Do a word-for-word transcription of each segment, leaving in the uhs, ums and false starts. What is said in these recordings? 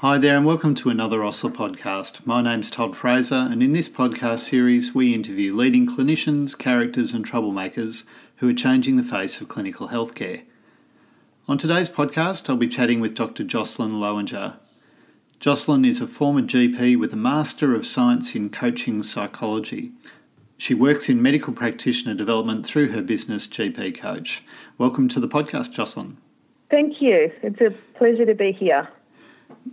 Hi there and welcome to another Osler podcast. My name's Todd Fraser and in this podcast series we interview leading clinicians, characters and troublemakers who are changing the face of clinical healthcare. On today's podcast I'll be chatting with Doctor Jocelyn Lowinger. Jocelyn is a former G P with a Master of Science in Coaching Psychology. She works in medical practitioner development through her business G P Coach. Welcome to the podcast, Jocelyn. Thank you. It's a pleasure to be here.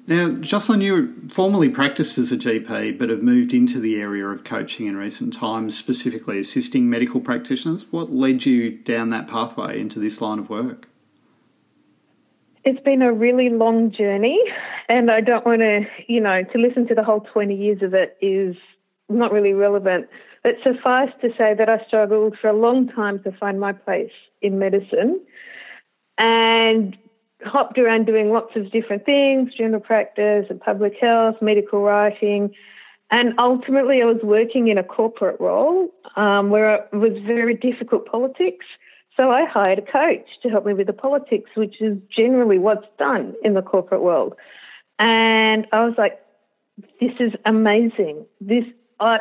Now, Jocelyn, you formerly practised as a G P but have moved into the area of coaching in recent times, specifically assisting medical practitioners. What led you down that pathway into this line of work? It's been a really long journey and I don't want to, you know, to listen to the whole twenty years of it is not really relevant. But suffice to say that I struggled for a long time to find my place in medicine and hopped around doing lots of different things, general practice and public health, medical writing, and ultimately I was working in a corporate role um, where it was very difficult politics, so I hired a coach to help me with the politics, which is generally what's done in the corporate world. And I was like, this is amazing. This I,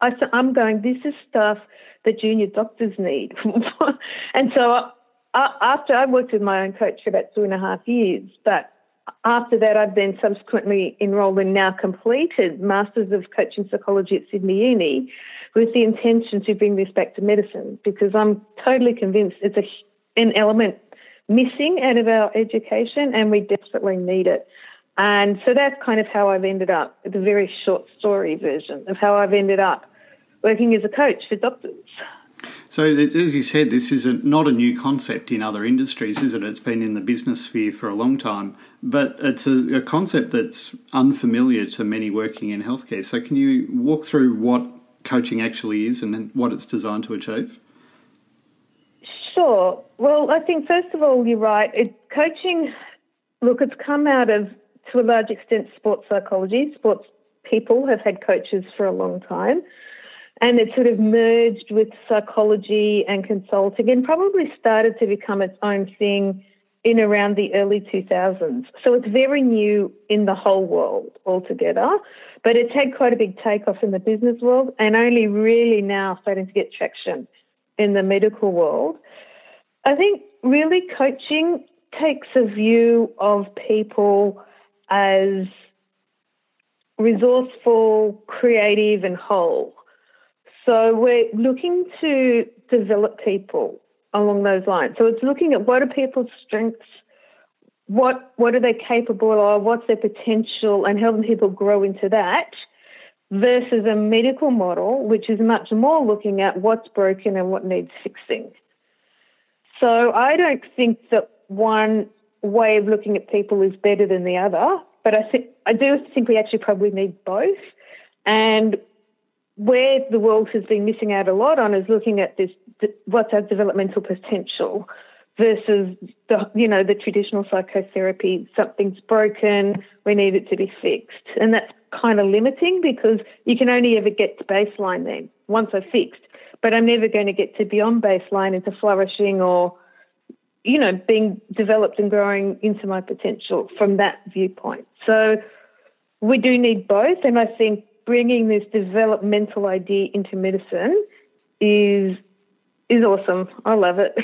I, I'm going, this is stuff that junior doctors need. And so I After I worked with my own coach for about two and a half years, but after that I've then subsequently enrolled and now completed Masters of Coaching Psychology at Sydney Uni with the intention to bring this back to medicine, because I'm totally convinced it's a, an element missing out of our education and we desperately need it. And so that's kind of how I've ended up, the very short story version of how I've ended up working as a coach for doctors. So, as you said, this is a, not a new concept in other industries, is it? It's been in the business sphere for a long time, but it's a, a concept that's unfamiliar to many working in healthcare. So can you walk through what coaching actually is and what it's designed to achieve? Sure. Well, I think, first of all, you're right. It, coaching, look, it's come out of, to a large extent, sports psychology. Sports people have had coaches for a long time. And it sort of merged with psychology and consulting and probably started to become its own thing in around the early two thousands. So it's very new in the whole world altogether, but it's had quite a big takeoff in the business world and only really now starting to get traction in the medical world. I think really coaching takes a view of people as resourceful, creative and whole. So we're looking to develop people along those lines. So it's looking at what are people's strengths, what what are they capable of, what's their potential, and helping people grow into that versus a medical model, which is much more looking at what's broken and what needs fixing. So I don't think that one way of looking at people is better than the other, but I think I do think we actually probably need both. And where the world has been missing out a lot on is looking at this, what's our developmental potential versus, the, you know, the traditional psychotherapy, something's broken, we need it to be fixed. And that's kind of limiting because you can only ever get to baseline then, once I've fixed. But I'm never going to get to beyond baseline into flourishing or, you know, being developed and growing into my potential from that viewpoint. So we do need both, and I think bringing this developmental idea into medicine is is awesome. I love it.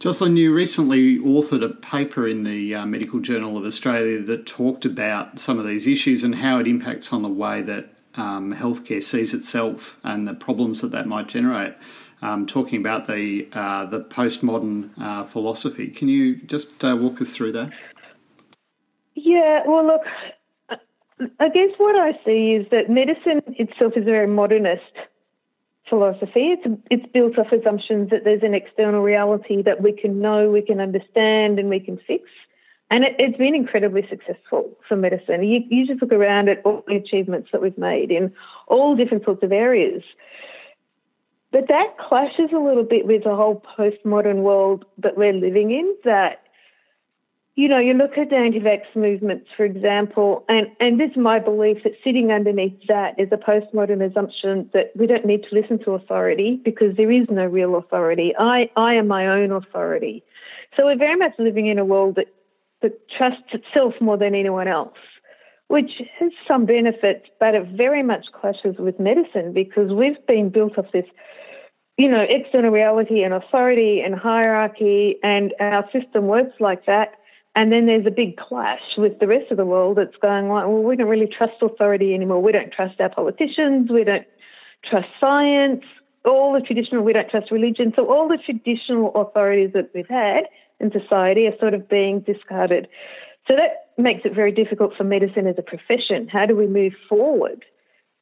Jocelyn, you recently authored a paper in the uh, Medical Journal of Australia that talked about some of these issues and how it impacts on the way that um, healthcare sees itself and the problems that that might generate, um, talking about the, uh, the postmodern uh, philosophy. Can you just uh, walk us through that? Yeah, well, look, I guess what I see is that medicine itself is a very modernist philosophy. It's it's built off assumptions that there's an external reality that we can know, we can understand, and we can fix. And it, it's been incredibly successful for medicine. You, you just look around at all the achievements that we've made in all different sorts of areas. But that clashes a little bit with the whole postmodern world that we're living in, that you know, you look at the anti-vax movements, for example, and, and this is my belief that sitting underneath that is a postmodern assumption that we don't need to listen to authority because there is no real authority. I, I am my own authority. So we're very much living in a world that but trusts itself more than anyone else, which has some benefits, but it very much clashes with medicine because we've been built off this, you know, external reality and authority and hierarchy, and our system works like that. And then there's a big clash with the rest of the world that's going, like, well, we don't really trust authority anymore. We don't trust our politicians. We don't trust science. All the traditional, we don't trust religion. So all the traditional authorities that we've had in society are sort of being discarded. So that makes it very difficult for medicine as a profession. How do we move forward,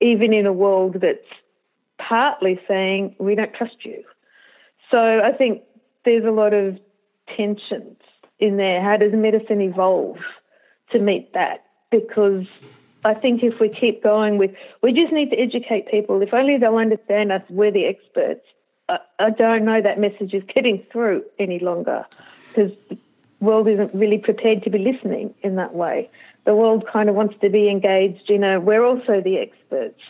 even in a world that's partly saying we don't trust you? So I think there's a lot of tensions in there. How does medicine evolve to meet that? Because I think if we keep going with, we just need to educate people. If only they'll understand us, we're the experts. I, I don't know that message is getting through any longer because the world isn't really prepared to be listening in that way. The world kind of wants to be engaged, you know, we're also the experts.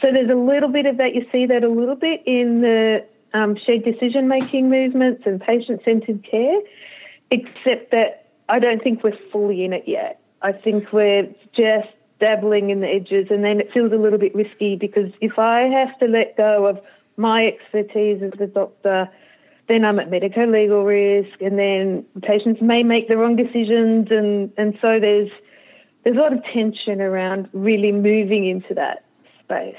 So there's a little bit of that. You see that a little bit in the um, shared decision-making movements and patient-centred care, except that I don't think we're fully in it yet. I think we're just dabbling in the edges, and then it feels a little bit risky because if I have to let go of my expertise as a doctor, then I'm at medico-legal risk, and then patients may make the wrong decisions, and, and so there's there's a lot of tension around really moving into that space.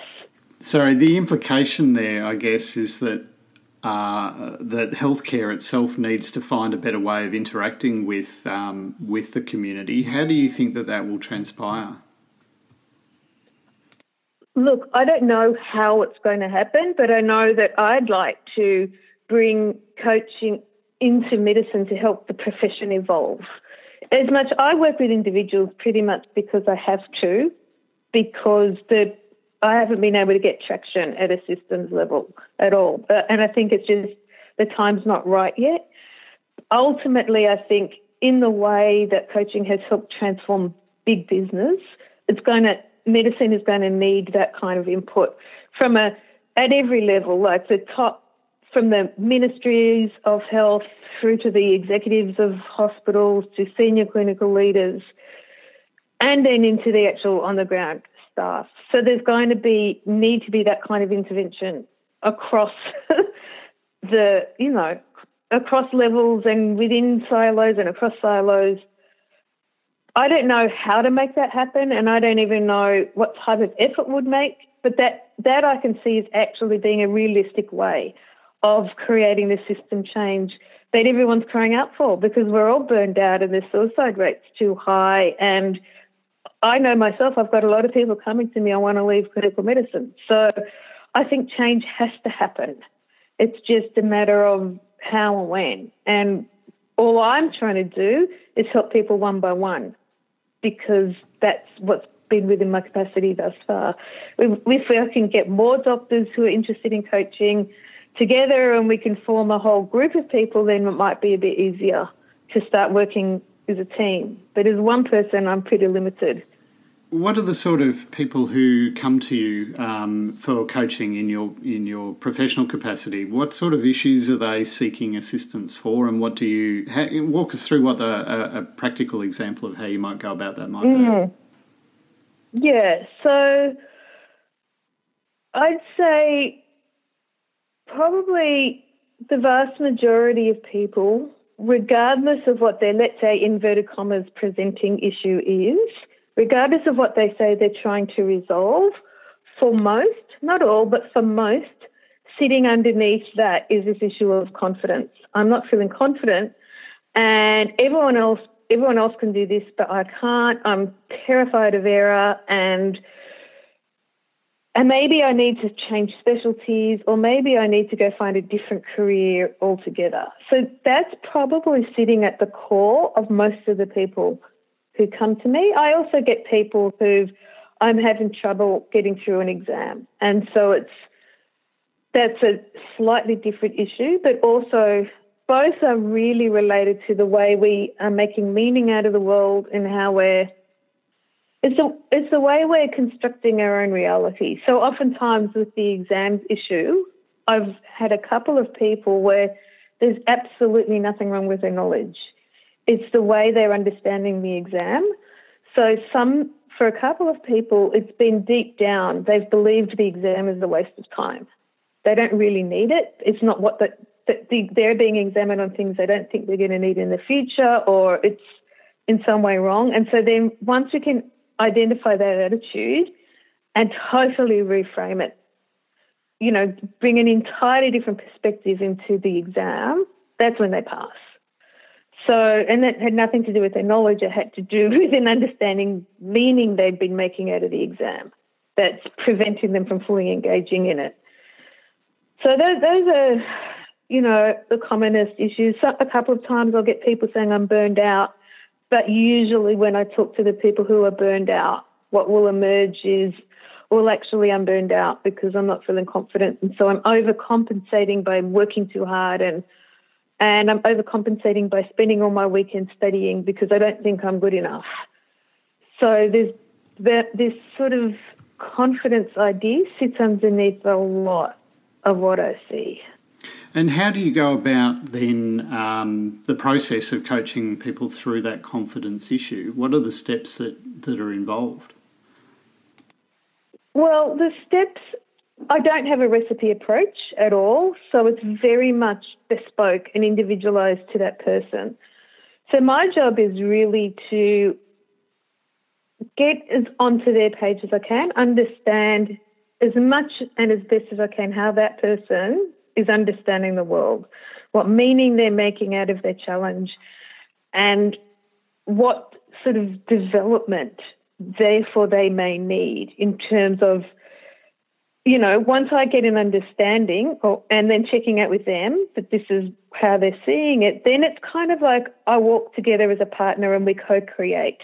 So the implication there, I guess, is that uh, that healthcare itself needs to find a better way of interacting with um, with the community. How do you think that that will transpire? Look, I don't know how it's going to happen, but I know that I'd like to bring coaching into medicine to help the profession evolve. As much, I work with individuals pretty much because I have to, because the I haven't been able to get traction at a systems level at all. And I think it's just the time's not right yet. Ultimately, I think in the way that coaching has helped transform big business, it's going to medicine is going to need that kind of input from a at every level, like the top, from the ministries of health through to the executives of hospitals to senior clinical leaders, and then into the actual on the ground staff. So there's going to be need to be that kind of intervention across the, you know, across levels and within silos and across silos. I don't know how to make that happen, and I don't even know what type of effort would make, but that, that I can see is actually being a realistic way of creating the system change that everyone's crying out for, because we're all burned out and the suicide rate's too high. And I know myself, I've got a lot of people coming to me, I want to leave clinical medicine. So I think change has to happen. It's just a matter of how and when. And all I'm trying to do is help people one by one, because that's what's been within my capacity thus far. If we can get more doctors who are interested in coaching together and we can form a whole group of people, then it might be a bit easier to start working as a team. But as one person, I'm pretty limited. What are the sort of people who come to you um, for coaching in your in your professional capacity? What sort of issues are they seeking assistance for, and what do you how, walk us through? What the, a, a practical example of how you might go about that might mm. be? Yeah, so I'd say probably the vast majority of people, regardless of what their, let's say, inverted commas presenting issue is, regardless of what they say they're trying to resolve, for most, not all, but for most, sitting underneath that is this issue of confidence. I'm not feeling confident, and everyone else, everyone else can do this, but I can't. I'm terrified of error, and and maybe I need to change specialties, or maybe I need to go find a different career altogether. So that's probably sitting at the core of most of the people who come to me. I also get people who've, I'm having trouble getting through an exam. And so it's, that's a slightly different issue, but also both are really related to the way we are making meaning out of the world and how we're, it's the, it's the way we're constructing our own reality. So oftentimes with the exams issue, I've had a couple of people where there's absolutely nothing wrong with their knowledge. it's the way they're understanding the exam. So some, for a couple of people, it's been deep down. They've believed the exam is a waste of time. They don't really need it. It's not what the, the, they're being examined on things they don't think they're going to need in the future, or it's in some way wrong. And so then once we can identify that attitude and totally reframe it, you know, bring an entirely different perspective into the exam, that's when they pass. So, and that had nothing to do with their knowledge. It had to do with an understanding meaning they'd been making out of the exam that's preventing them from fully engaging in it. So those, those are, you know, the commonest issues. So a couple of times I'll get people saying I'm burned out, but usually when I talk to the people who are burned out, what will emerge is, well, actually I'm burned out because I'm not feeling confident, and so I'm overcompensating by working too hard, and and I'm overcompensating by spending all my weekend studying because I don't think I'm good enough. So there's that, this sort of confidence idea sits underneath a lot of what I see. And how do you go about then um, the process of coaching people through that confidence issue? What are the steps that, that are involved? Well, the steps, I don't have a recipe approach at all, so it's very much bespoke and individualised to that person. So my job is really to get as onto their page as I can, understand as much and as best as I can how that person is understanding the world, what meaning they're making out of their challenge, and what sort of development, therefore, they may need in terms of, you know, once I get an understanding or, and then checking out with them that this is how they're seeing it, then it's kind of like I walk together as a partner and we co-create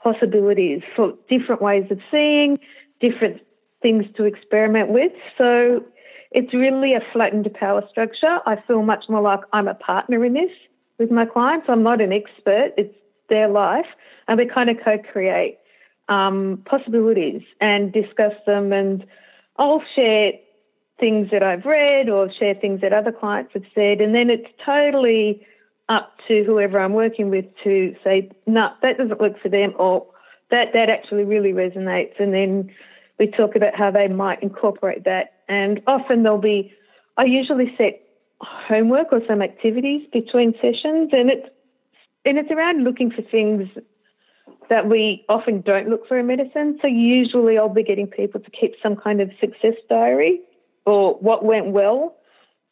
possibilities for different ways of seeing, different things to experiment with. So it's really a flattened power structure. I feel much more like I'm a partner in this with my clients. I'm not an expert. It's their life. And we kind of co-create um, possibilities and discuss them, and I'll share things that I've read or share things that other clients have said, and then it's totally up to whoever I'm working with to say, no, that doesn't work for them, or that, that actually really resonates. And then we talk about how they might incorporate that. And often there'll be, I usually set homework or some activities between sessions, and it's, and it's around looking for things that we often don't look for in medicine. So usually I'll be getting people to keep some kind of success diary or what went well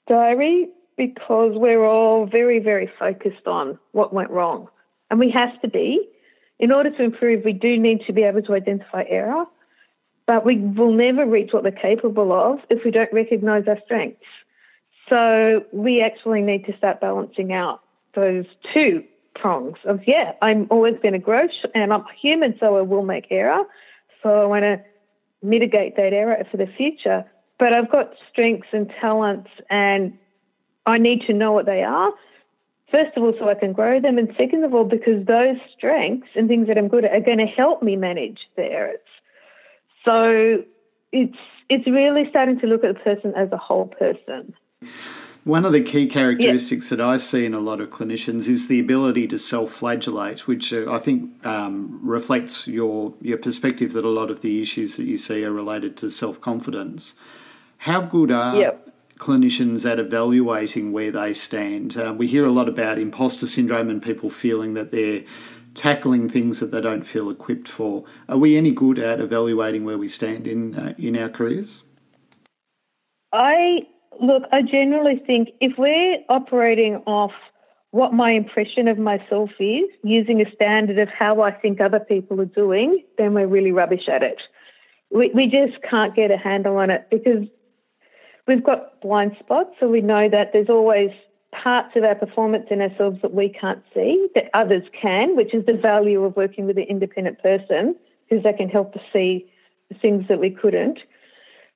diary, because we're all very, very focused on what went wrong. And we have to be. In order to improve, we do need to be able to identify error, but we will never reach what we're capable of if we don't recognise our strengths. So we actually need to start balancing out those two prongs of, yeah, I'm always going to grow and I'm human, so I will make error. So I want to mitigate that error for the future. But I've got strengths and talents, and I need to know what they are, first of all, so I can grow them, and second of all, because those strengths and things that I'm good at are going to help me manage the errors. So it's it's really starting to look at the person as a whole person. One of the key characteristics yeah. that I see in a lot of clinicians is the ability to self-flagellate, which I think um, reflects your, your perspective that a lot of the issues that you see are related to self-confidence. How good are yep. clinicians at evaluating where they stand? Uh, we hear a lot about imposter syndrome and people feeling that they're tackling things that they don't feel equipped for. Are we any good at evaluating where we stand in uh, in our careers? I... Look, I generally think if we're operating off what my impression of myself is, using a standard of how I think other people are doing, then we're really rubbish at it. We, we just can't get a handle on it because we've got blind spots, so we know that there's always parts of our performance in ourselves that we can't see, that others can, which is the value of working with an independent person, because they can help us see the things that we couldn't.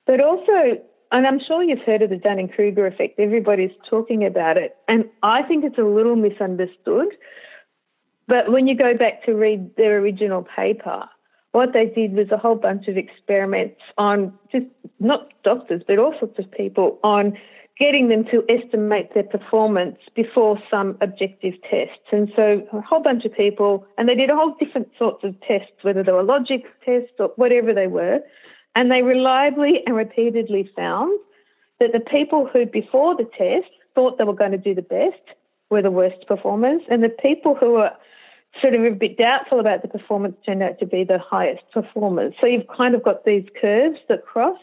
But also, and I'm sure you've heard of the Dunning-Kruger effect. Everybody's talking about it. And I think it's a little misunderstood. But when you go back to read their original paper, what they did was a whole bunch of experiments on just not doctors, but all sorts of people, on getting them to estimate their performance before some objective tests. And so a whole bunch of people, and they did a whole different sorts of tests, whether they were logic tests or whatever they were, and they reliably and repeatedly found that the people who before the test thought they were going to do the best were the worst performers, and the people who were sort of a bit doubtful about the performance turned out to be the highest performers. So you've kind of got these curves that cross.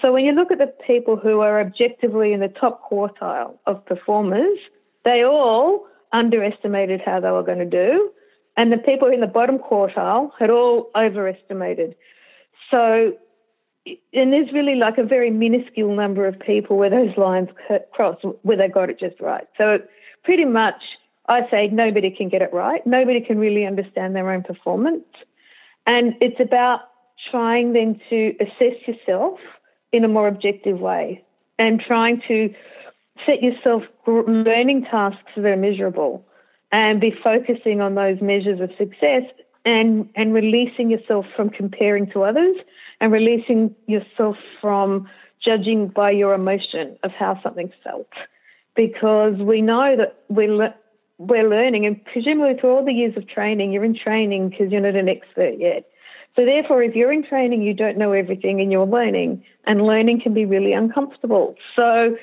So when you look at the people who are objectively in the top quartile of performers, they all underestimated how they were going to do, and the people in the bottom quartile had all overestimated. So, and there's really like a very minuscule number of people where those lines cross, where they got it just right. So pretty much I say nobody can get it right. Nobody can really understand their own performance. And it's about trying then to assess yourself in a more objective way and trying to set yourself learning tasks that are measurable and be focusing on those measures of success and, and releasing yourself from comparing to others and releasing yourself from judging by your emotion of how something felt. Because we know that we're, le- we're learning, and presumably through all the years of training, you're in training because you're not an expert yet. So therefore, if you're in training, you don't know everything and you're learning, and learning can be really uncomfortable. So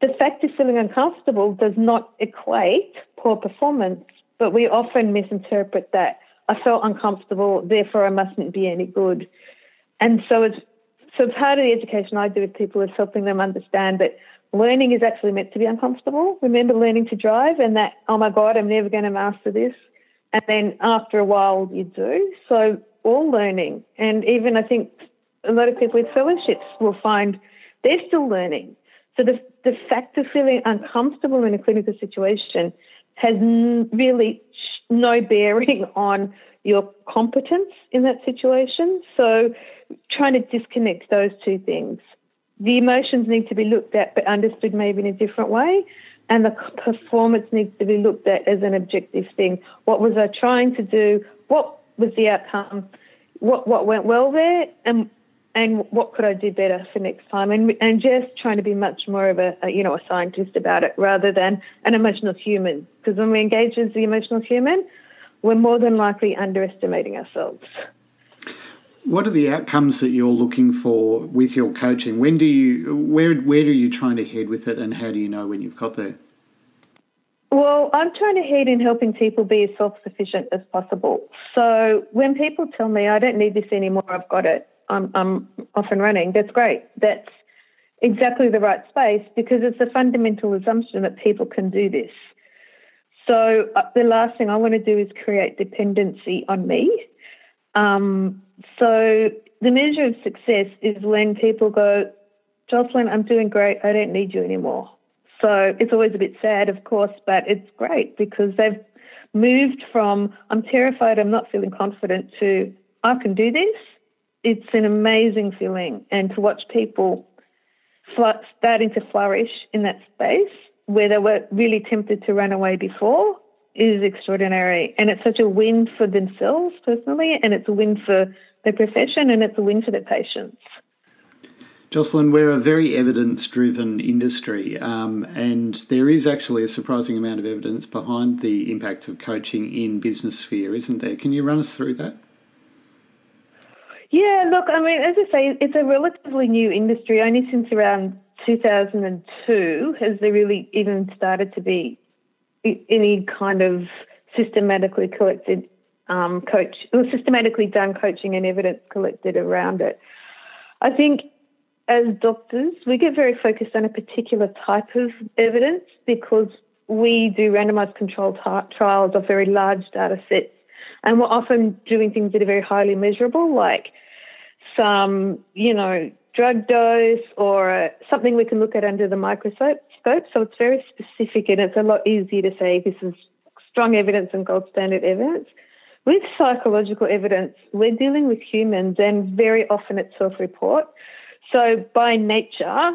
the fact of feeling uncomfortable does not equate poor performance, but we often misinterpret that. I felt uncomfortable, therefore I mustn't be any good. And so it's so part of the education I do with people is helping them understand that learning is actually meant to be uncomfortable. Remember learning to drive and that, oh my God, I'm never going to master this. And then after a while you do. So all learning, and even I think a lot of people with fellowships will find they're still learning. So the the fact of feeling uncomfortable in a clinical situation has n- really no bearing on your competence in that situation. So trying to disconnect those two things. The emotions need to be looked at but understood maybe in a different way, and the performance needs to be looked at as an objective thing. What was I trying to do? What was the outcome? What what went well there, and and what could I do better for next time? And and just trying to be much more of a, a you know a scientist about it rather than an emotional human. Because when we engage as the emotional human, we're more than likely underestimating ourselves. What are the outcomes that you're looking for with your coaching? When do you where where are you trying to head with it, and how do you know when you've got there? Well, I'm trying to head in helping people be as self-sufficient as possible. So when people tell me, I don't need this anymore, I've got it, I'm, I'm off and running, that's great. That's exactly the right space, because it's a fundamental assumption that people can do this. So the last thing I want to do is create dependency on me. Um, so the measure of success is when people go, Jocelyn, I'm doing great, I don't need you anymore. So it's always a bit sad, of course, but it's great because they've moved from I'm terrified, I'm not feeling confident to I can do this. It's an amazing feeling. And to watch people fl- starting to flourish in that space where they were really tempted to run away before is extraordinary. And it's such a win for themselves personally, and it's a win for their profession, and it's a win for their patients. Jocelyn, we're a very evidence-driven industry, um, and there is actually a surprising amount of evidence behind the impacts of coaching in business sphere, isn't there? Can you run us through that? Yeah, look, I mean, as I say, it's a relatively new industry. Only since around two thousand two has there really even started to be any kind of systematically collected um, coach, or systematically done coaching and evidence collected around it. I think as doctors, we get very focused on a particular type of evidence because we do randomised controlled t- trials of very large data sets, and we're often doing things that are very highly measurable, like some, you know, drug dose or uh, something we can look at under the microscope. So it's very specific, and it's a lot easier to say this is strong evidence and gold standard evidence. With psychological evidence, we're dealing with humans, and very often it's self-report. So by nature,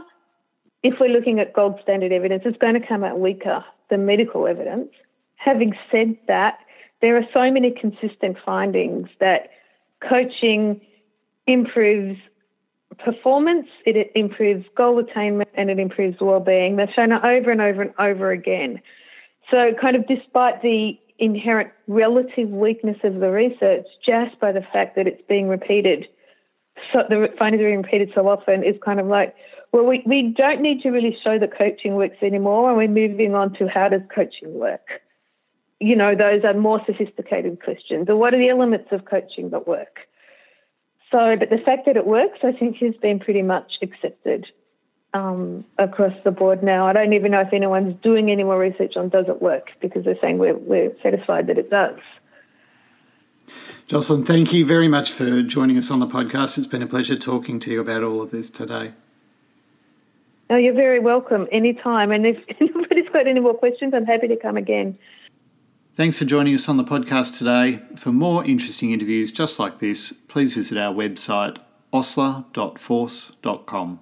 if we're looking at gold standard evidence, it's going to come out weaker than medical evidence. Having said that, there are so many consistent findings that coaching improves performance, it improves goal attainment, and it improves well-being. They've shown it over and over and over again. So kind of despite the inherent relative weakness of the research, just by the fact that it's being repeated, so the findings are being repeated so often, is kind of like, well, we, we don't need to really show that coaching works anymore, and we're moving on to how does coaching work? You know, those are more sophisticated questions. Or what are the elements of coaching that work? So, but the fact that it works, I think, has been pretty much accepted um, across the board now. I don't even know if anyone's doing any more research on does it work, because they're saying we're, we're satisfied that it does. Jocelyn, thank you very much for joining us on the podcast. It's been a pleasure talking to you about all of this today. Oh, you're very welcome anytime. And if anybody's got any more questions, I'm happy to come again. Thanks for joining us on the podcast today. For more interesting interviews just like this, please visit our website, osler dot force dot com.